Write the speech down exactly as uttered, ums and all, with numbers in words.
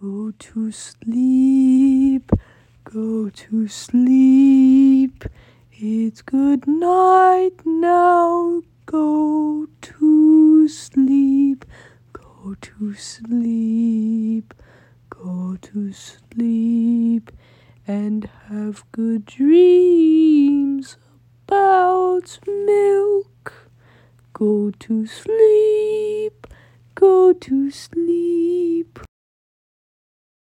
Go to sleep, go to sleep, it's good night now, go to sleep, go to sleep, go to sleep, and have good dreams about milk. Go to sleep, go to sleep.